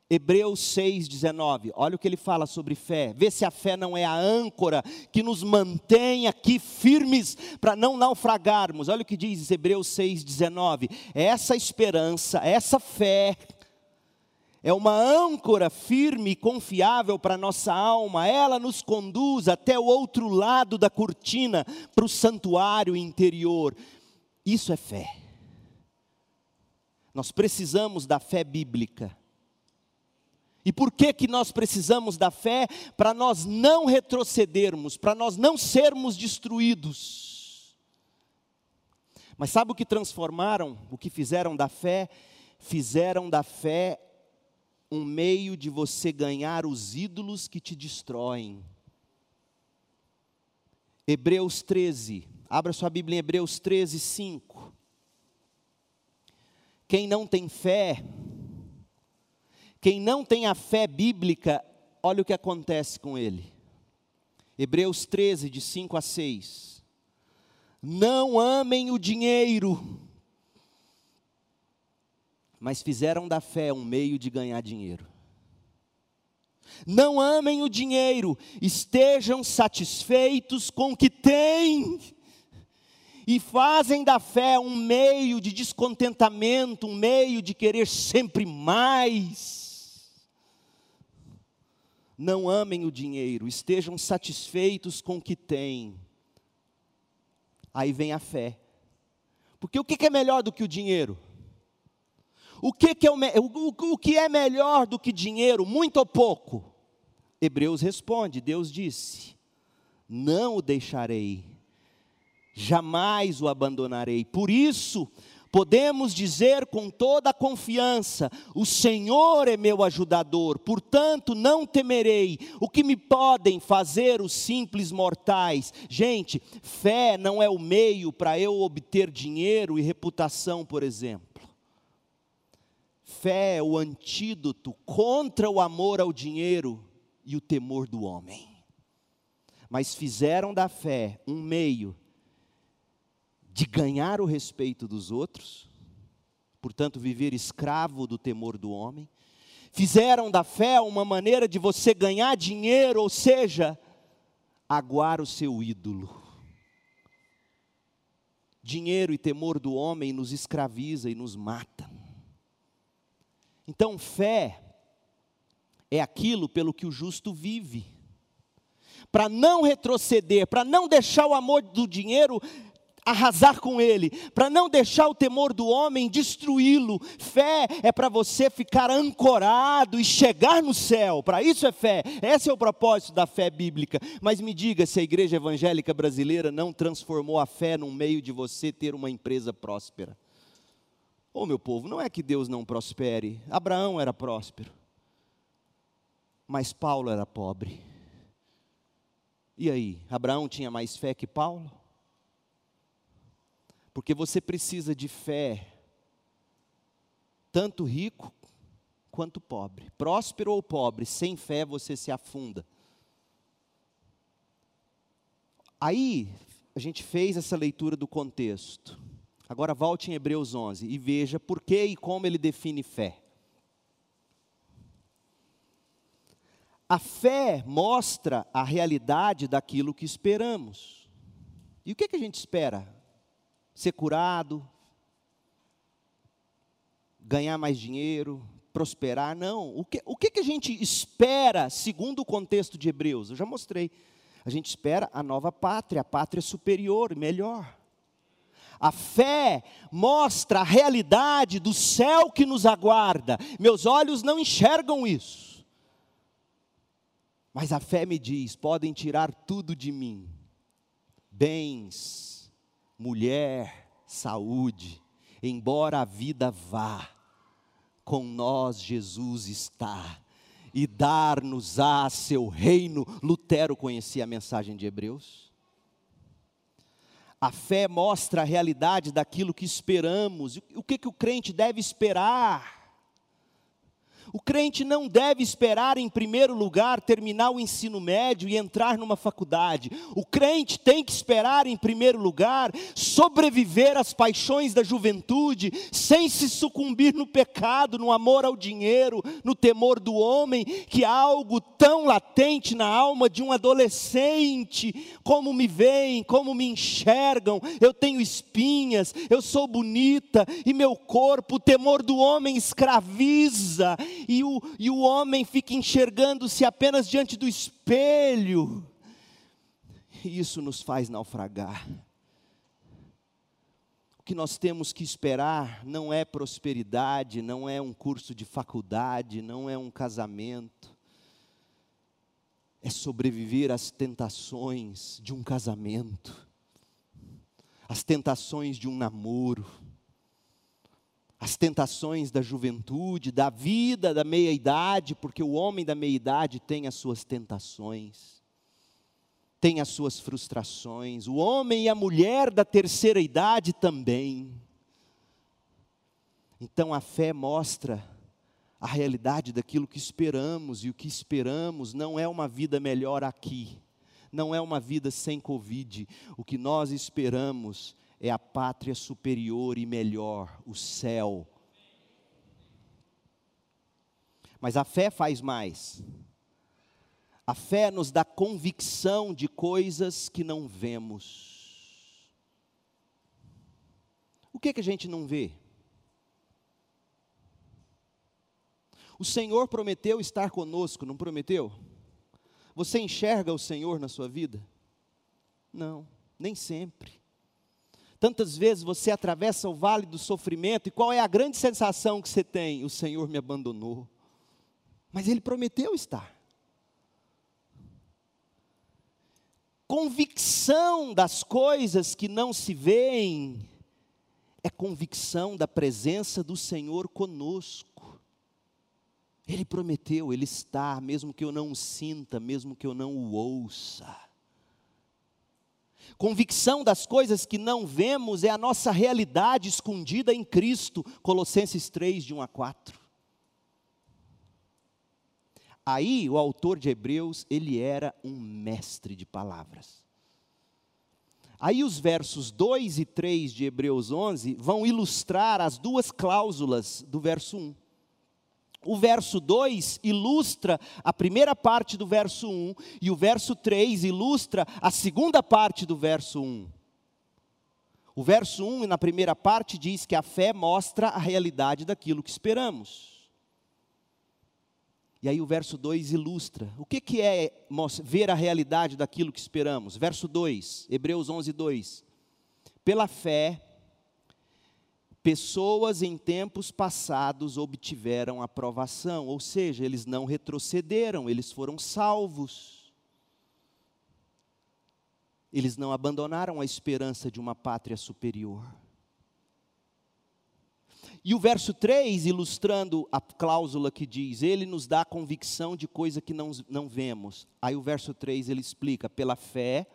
Hebreus seis, dezenove, olha o que ele fala sobre fé. Vê se a fé não é a âncora que nos mantém aqui firmes para não naufragarmos. Olha o que diz Hebreus seis, dezenove, essa esperança, essa fé é uma âncora firme e confiável para a nossa alma. Ela nos conduz até o outro lado da cortina, para o santuário interior. Isso é fé. Nós precisamos da fé bíblica. E por que que nós precisamos da fé? Para nós não retrocedermos, para nós não sermos destruídos. Mas sabe o que transformaram, o que fizeram da fé? Fizeram da fé um meio de você ganhar os ídolos que te destroem. Hebreus treze, abra sua Bíblia em Hebreus treze, cinco. Quem não tem fé, quem não tem a fé bíblica, olha o que acontece com ele. Hebreus treze, de cinco a seis. Não amem o dinheiro, mas fizeram da fé um meio de ganhar dinheiro. Não amem o dinheiro, estejam satisfeitos com o que têm, e fazem da fé um meio de descontentamento, um meio de querer sempre mais. Não amem o dinheiro, estejam satisfeitos com o que têm. Aí vem a fé. Porque o que é melhor do que o dinheiro? O que, que é o, o, o que é melhor do que dinheiro, muito ou pouco? Hebreus responde, Deus disse, não o deixarei, jamais o abandonarei. Por isso, podemos dizer com toda a confiança: o Senhor é meu ajudador, portanto não temerei. O que me podem fazer os simples mortais? Gente, fé não é o meio para eu obter dinheiro e reputação, por exemplo. Fé é o antídoto contra o amor ao dinheiro e o temor do homem. Mas fizeram da fé um meio de ganhar o respeito dos outros, portanto viver escravo do temor do homem. Fizeram da fé uma maneira de você ganhar dinheiro, ou seja, aguar o seu ídolo. Dinheiro e temor do homem nos escraviza e nos mata. Então fé é aquilo pelo que o justo vive. Para não retroceder, para não deixar o amor do dinheiro arrasar com ele, para não deixar o temor do homem destruí-lo. Fé é para você ficar ancorado e chegar no céu. Para isso é fé. Esse é o propósito da fé bíblica. Mas me diga se a igreja evangélica brasileira não transformou a fé num meio de você ter uma empresa próspera. Ô meu povo, não é que Deus não prospere. Abraão era próspero, mas Paulo era pobre. E aí, Abraão tinha mais fé que Paulo? Porque você precisa de fé, tanto rico quanto pobre. Próspero ou pobre, sem fé você se afunda. Aí, a gente fez essa leitura do contexto. Agora volte em Hebreus onze e veja por que e como ele define fé. A fé mostra a realidade daquilo que esperamos. E o que é que a gente espera? Ser curado, ganhar mais dinheiro, prosperar? Não. O que, o que a gente espera segundo o contexto de Hebreus? Eu já mostrei. A gente espera a nova pátria, a pátria superior, melhor. A fé mostra a realidade do céu que nos aguarda. Meus olhos não enxergam isso. Mas a fé me diz: podem tirar tudo de mim. Bens, mulher, saúde, embora a vida vá, com nós Jesus está, e dar-nos-á seu reino. Lutero conhecia a mensagem de Hebreus. A fé mostra a realidade daquilo que esperamos. O que, que o crente deve esperar? O crente não deve esperar, em primeiro lugar, terminar o ensino médio e entrar numa faculdade. O crente tem que esperar, em primeiro lugar, sobreviver às paixões da juventude, sem se sucumbir no pecado, no amor ao dinheiro, no temor do homem, que é algo tão latente na alma de um adolescente. Como me veem, como me enxergam, eu tenho espinhas, eu sou bonita, e meu corpo, o temor do homem escraviza. E o, e o homem fica enxergando-se apenas diante do espelho. E isso nos faz naufragar. O que nós temos que esperar não é prosperidade, não é um curso de faculdade, não é um casamento. É sobreviver às tentações de um casamento, às tentações de um namoro, as tentações da juventude, da vida, da meia-idade, porque o homem da meia-idade tem as suas tentações, tem as suas frustrações. O homem e a mulher da terceira idade também. Então a fé mostra a realidade daquilo que esperamos, e o que esperamos não é uma vida melhor aqui, não é uma vida sem Covid. O que nós esperamos é a pátria superior e melhor, o céu. Mas a fé faz mais. A fé nos dá convicção de coisas que não vemos. O que é que a gente não vê? O Senhor prometeu estar conosco, não prometeu? Você enxerga o Senhor na sua vida? Não, nem sempre. Tantas vezes você atravessa o vale do sofrimento, e qual é a grande sensação que você tem? O Senhor me abandonou. Mas Ele prometeu estar. Convicção das coisas que não se veem é convicção da presença do Senhor conosco. Ele prometeu, Ele está, mesmo que eu não o sinta, mesmo que eu não o ouça. Convicção das coisas que não vemos é a nossa realidade escondida em Cristo, Colossenses três, de um a quatro. Aí o autor de Hebreus, ele era um mestre de palavras. Aí os versos dois e três de Hebreus onze vão ilustrar as duas cláusulas do verso um. O verso dois ilustra a primeira parte do verso um e o verso três ilustra a segunda parte do verso um. O verso um, na primeira parte, diz que a fé mostra a realidade daquilo que esperamos. E aí o verso dois ilustra. O que, que é ver a realidade daquilo que esperamos? Verso dois, Hebreus onze, dois. Pela fé, pessoas em tempos passados obtiveram aprovação. Ou seja, eles não retrocederam, eles foram salvos. Eles não abandonaram a esperança de uma pátria superior. E o verso três, ilustrando a cláusula que diz, ele nos dá a convicção de coisa que não, não vemos. Aí o verso três, ele explica, pela fé,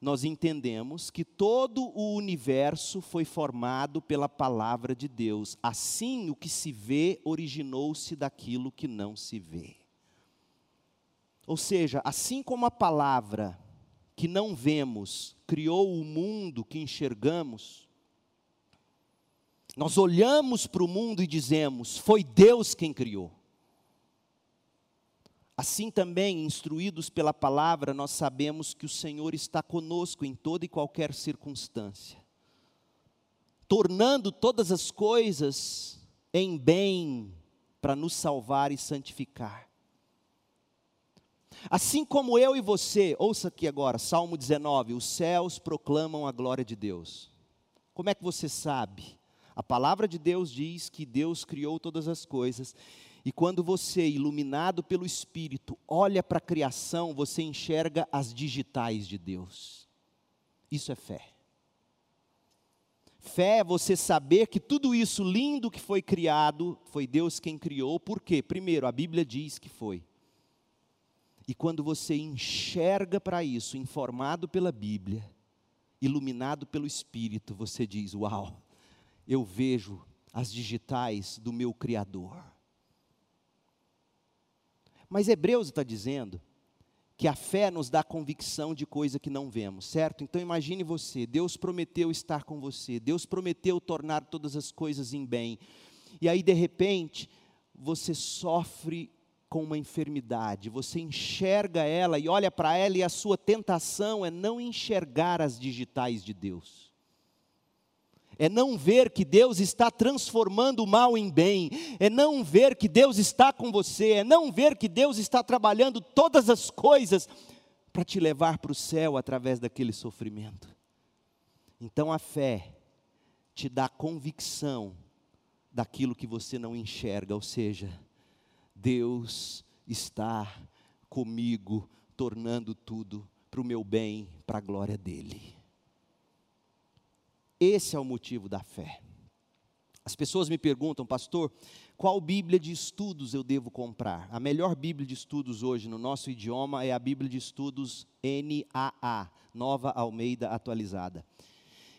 nós entendemos que todo o universo foi formado pela palavra de Deus. Assim, o que se vê originou-se daquilo que não se vê. Ou seja, assim como a palavra que não vemos criou o mundo que enxergamos, nós olhamos para o mundo e dizemos, foi Deus quem criou. Assim também, instruídos pela palavra, nós sabemos que o Senhor está conosco em toda e qualquer circunstância, tornando todas as coisas em bem para nos salvar e santificar. Assim como eu e você, ouça aqui agora, Salmo dezenove, os céus proclamam a glória de Deus. Como é que você sabe? A palavra de Deus diz que Deus criou todas as coisas. E quando você, iluminado pelo Espírito, olha para a criação, você enxerga as digitais de Deus. Isso é fé. Fé é você saber que tudo isso lindo que foi criado, foi Deus quem criou. Por quê? Primeiro, a Bíblia diz que foi. E quando você enxerga para isso, informado pela Bíblia, iluminado pelo Espírito, você diz, uau. Eu vejo as digitais do meu Criador. Mas Hebreus está dizendo que a fé nos dá convicção de coisa que não vemos, certo? Então imagine você, Deus prometeu estar com você, Deus prometeu tornar todas as coisas em bem. E aí de repente, você sofre com uma enfermidade, você enxerga ela e olha para ela e a sua tentação é não enxergar as digitais de Deus. É não ver que Deus está transformando o mal em bem, é não ver que Deus está com você, é não ver que Deus está trabalhando todas as coisas para te levar para o céu através daquele sofrimento. Então a fé te dá convicção daquilo que você não enxerga, ou seja, Deus está comigo, tornando tudo para o meu bem, para a glória dEle. Esse é o motivo da fé. As pessoas me perguntam, pastor, qual Bíblia de estudos eu devo comprar? A melhor Bíblia de estudos hoje no nosso idioma é a Bíblia de estudos N A A, Nova Almeida atualizada.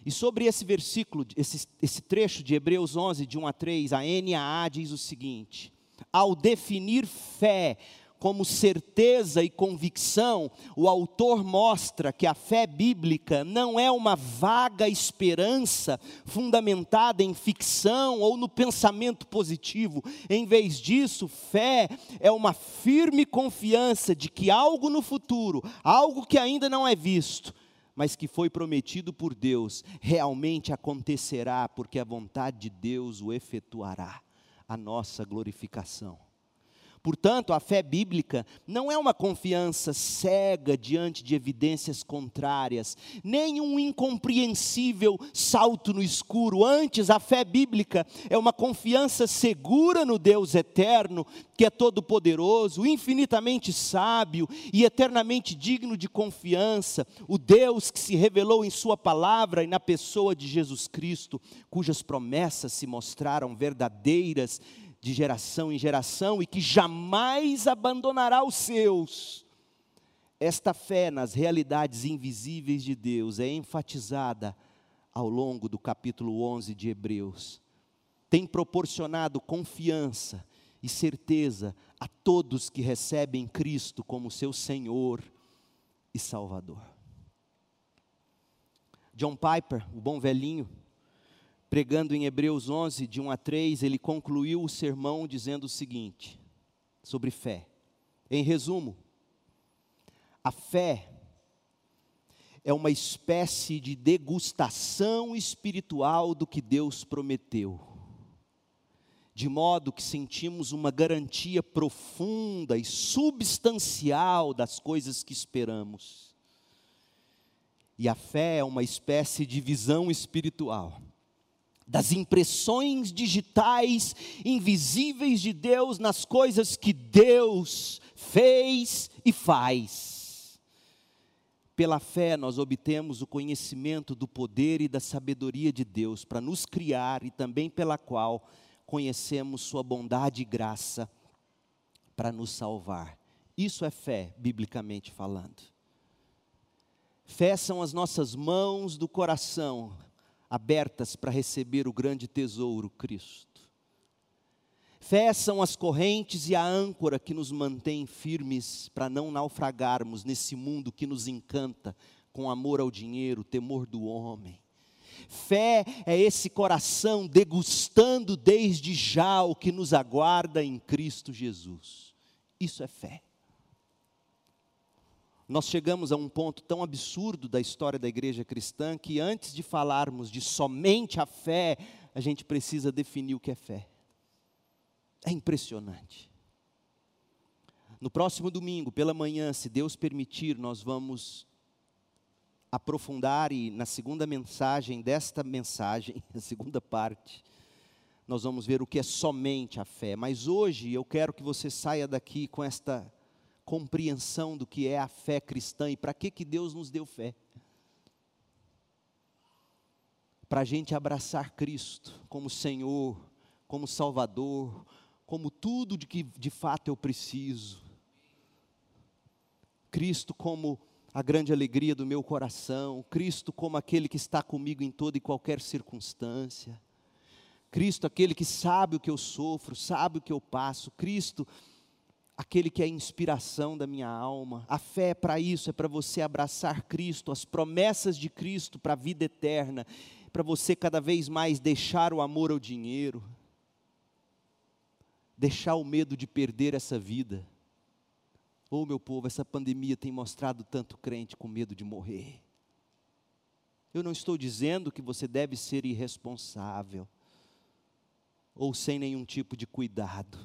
E sobre esse versículo, esse, esse trecho de Hebreus onze, de um a três, a N A A diz o seguinte, ao definir fé como certeza e convicção, o autor mostra que a fé bíblica não é uma vaga esperança fundamentada em ficção ou no pensamento positivo. Em vez disso, fé é uma firme confiança de que algo no futuro, algo que ainda não é visto, mas que foi prometido por Deus, realmente acontecerá, porque a vontade de Deus o efetuará, a nossa glorificação. Portanto, a fé bíblica não é uma confiança cega diante de evidências contrárias, nem um incompreensível salto no escuro. Antes, a fé bíblica é uma confiança segura no Deus eterno, que é todo-poderoso, infinitamente sábio e eternamente digno de confiança, o Deus que se revelou em sua palavra e na pessoa de Jesus Cristo, cujas promessas se mostraram verdadeiras de geração em geração, e que jamais abandonará os seus. Esta fé nas realidades invisíveis de Deus é enfatizada ao longo do capítulo onze de Hebreus. Tem proporcionado confiança e certeza a todos que recebem Cristo como seu Senhor e Salvador. John Piper, o bom velhinho, pregando em Hebreus onze, de um a três, ele concluiu o sermão dizendo o seguinte, sobre fé. Em resumo, a fé é uma espécie de degustação espiritual do que Deus prometeu, de modo que sentimos uma garantia profunda e substancial das coisas que esperamos. E a fé é uma espécie de visão espiritual das impressões digitais invisíveis de Deus nas coisas que Deus fez e faz. Pela fé nós obtemos o conhecimento do poder e da sabedoria de Deus para nos criar, e também pela qual conhecemos sua bondade e graça para nos salvar. Isso é fé, biblicamente falando. Fé são as nossas mãos do coração abertas para receber o grande tesouro, Cristo. Fé são as correntes e a âncora que nos mantém firmes para não naufragarmos nesse mundo que nos encanta com amor ao dinheiro, temor do homem. Fé é esse coração degustando desde já o que nos aguarda em Cristo Jesus. Isso é fé. Nós chegamos a um ponto tão absurdo da história da igreja cristã que, antes de falarmos de somente a fé, a gente precisa definir o que é fé. É impressionante. No próximo domingo, pela manhã, se Deus permitir, nós vamos aprofundar, e na segunda mensagem desta mensagem, na segunda parte, nós vamos ver o que é somente a fé. Mas hoje eu quero que você saia daqui com esta compreensão do que é a fé cristã e para que que Deus nos deu fé. Para a gente abraçar Cristo como Senhor, como Salvador, como tudo de que de fato eu preciso. Cristo como a grande alegria do meu coração, Cristo como aquele que está comigo em toda e qualquer circunstância, Cristo aquele que sabe o que eu sofro, sabe o que eu passo, Cristo aquele que é a inspiração da minha alma. A fé é para isso, é para você abraçar Cristo, as promessas de Cristo para a vida eterna, para você cada vez mais deixar o amor ao dinheiro, deixar o medo de perder essa vida. Oh, meu povo, essa pandemia tem mostrado tanto crente com medo de morrer. Eu não estou dizendo que você deve ser irresponsável ou sem nenhum tipo de cuidado,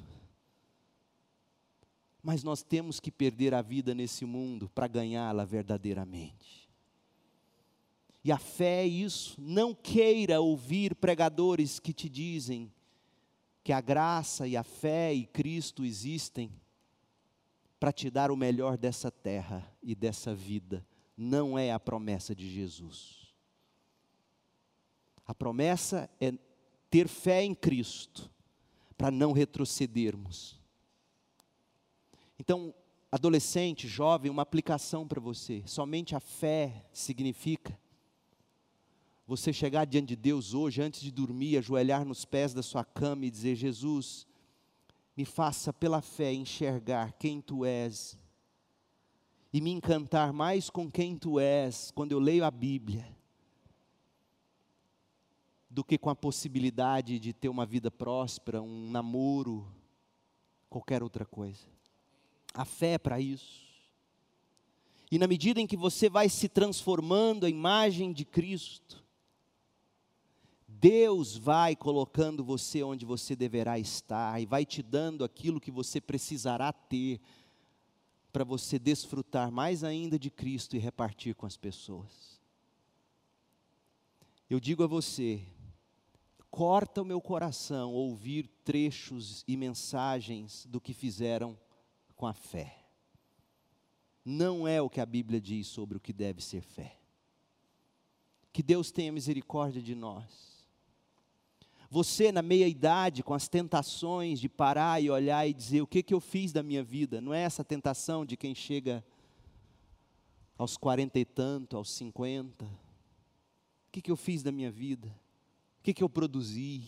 mas nós temos que perder a vida nesse mundo para ganhá-la verdadeiramente. E a fé é isso. Não queira ouvir pregadores que te dizem que a graça e a fé e Cristo existem para te dar o melhor dessa terra e dessa vida. Não é a promessa de Jesus. A promessa é ter fé em Cristo para não retrocedermos. Então, adolescente, jovem, uma aplicação para você. Somente a fé significa você chegar diante de Deus hoje, antes de dormir, ajoelhar nos pés da sua cama e dizer: Jesus, me faça pela fé enxergar quem Tu és e me encantar mais com quem Tu és quando eu leio a Bíblia, do que com a possibilidade de ter uma vida próspera, um namoro, qualquer outra coisa. A fé é para isso. E na medida em que você vai se transformando à imagem de Cristo, Deus vai colocando você onde você deverá estar e vai te dando aquilo que você precisará ter para você desfrutar mais ainda de Cristo e repartir com as pessoas. Eu digo a você, corta o meu coração ouvir trechos e mensagens do que fizeram com a fé. Não é o que a Bíblia diz sobre o que deve ser fé. Que Deus tenha misericórdia de nós. Você na meia-idade, com as tentações de parar e olhar e dizer, o que, que eu fiz da minha vida? Não é essa a tentação de quem chega aos quarenta e tanto, aos cinquenta? O que, que eu fiz da minha vida? O que, que eu produzi?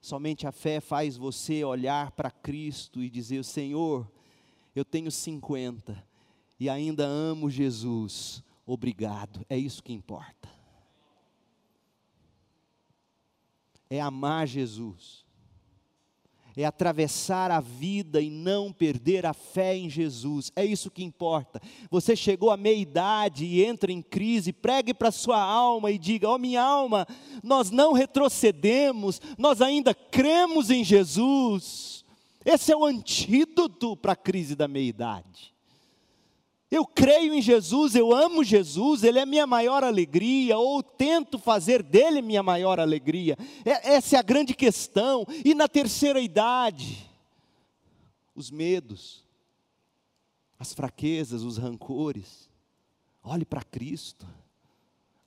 Somente a fé faz você olhar para Cristo e dizer, Senhor, eu tenho cinquenta e ainda amo Jesus, obrigado, é isso que importa. É amar Jesus, é atravessar a vida e não perder a fé em Jesus, é isso que importa. Você chegou à meia-idade e entra em crise, pregue para a sua alma e diga, ó oh, minha alma, nós não retrocedemos, nós ainda cremos em Jesus. Esse é o antídoto para a crise da meia-idade. Eu creio em Jesus, eu amo Jesus, Ele é minha maior alegria, ou tento fazer dEle minha maior alegria. É, essa é a grande questão. E na terceira idade, os medos, as fraquezas, os rancores. Olhe para Cristo.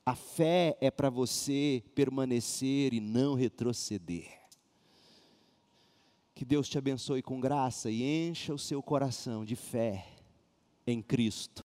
A fé é para você permanecer e não retroceder. Que Deus te abençoe com graça e encha o seu coração de fé em Cristo.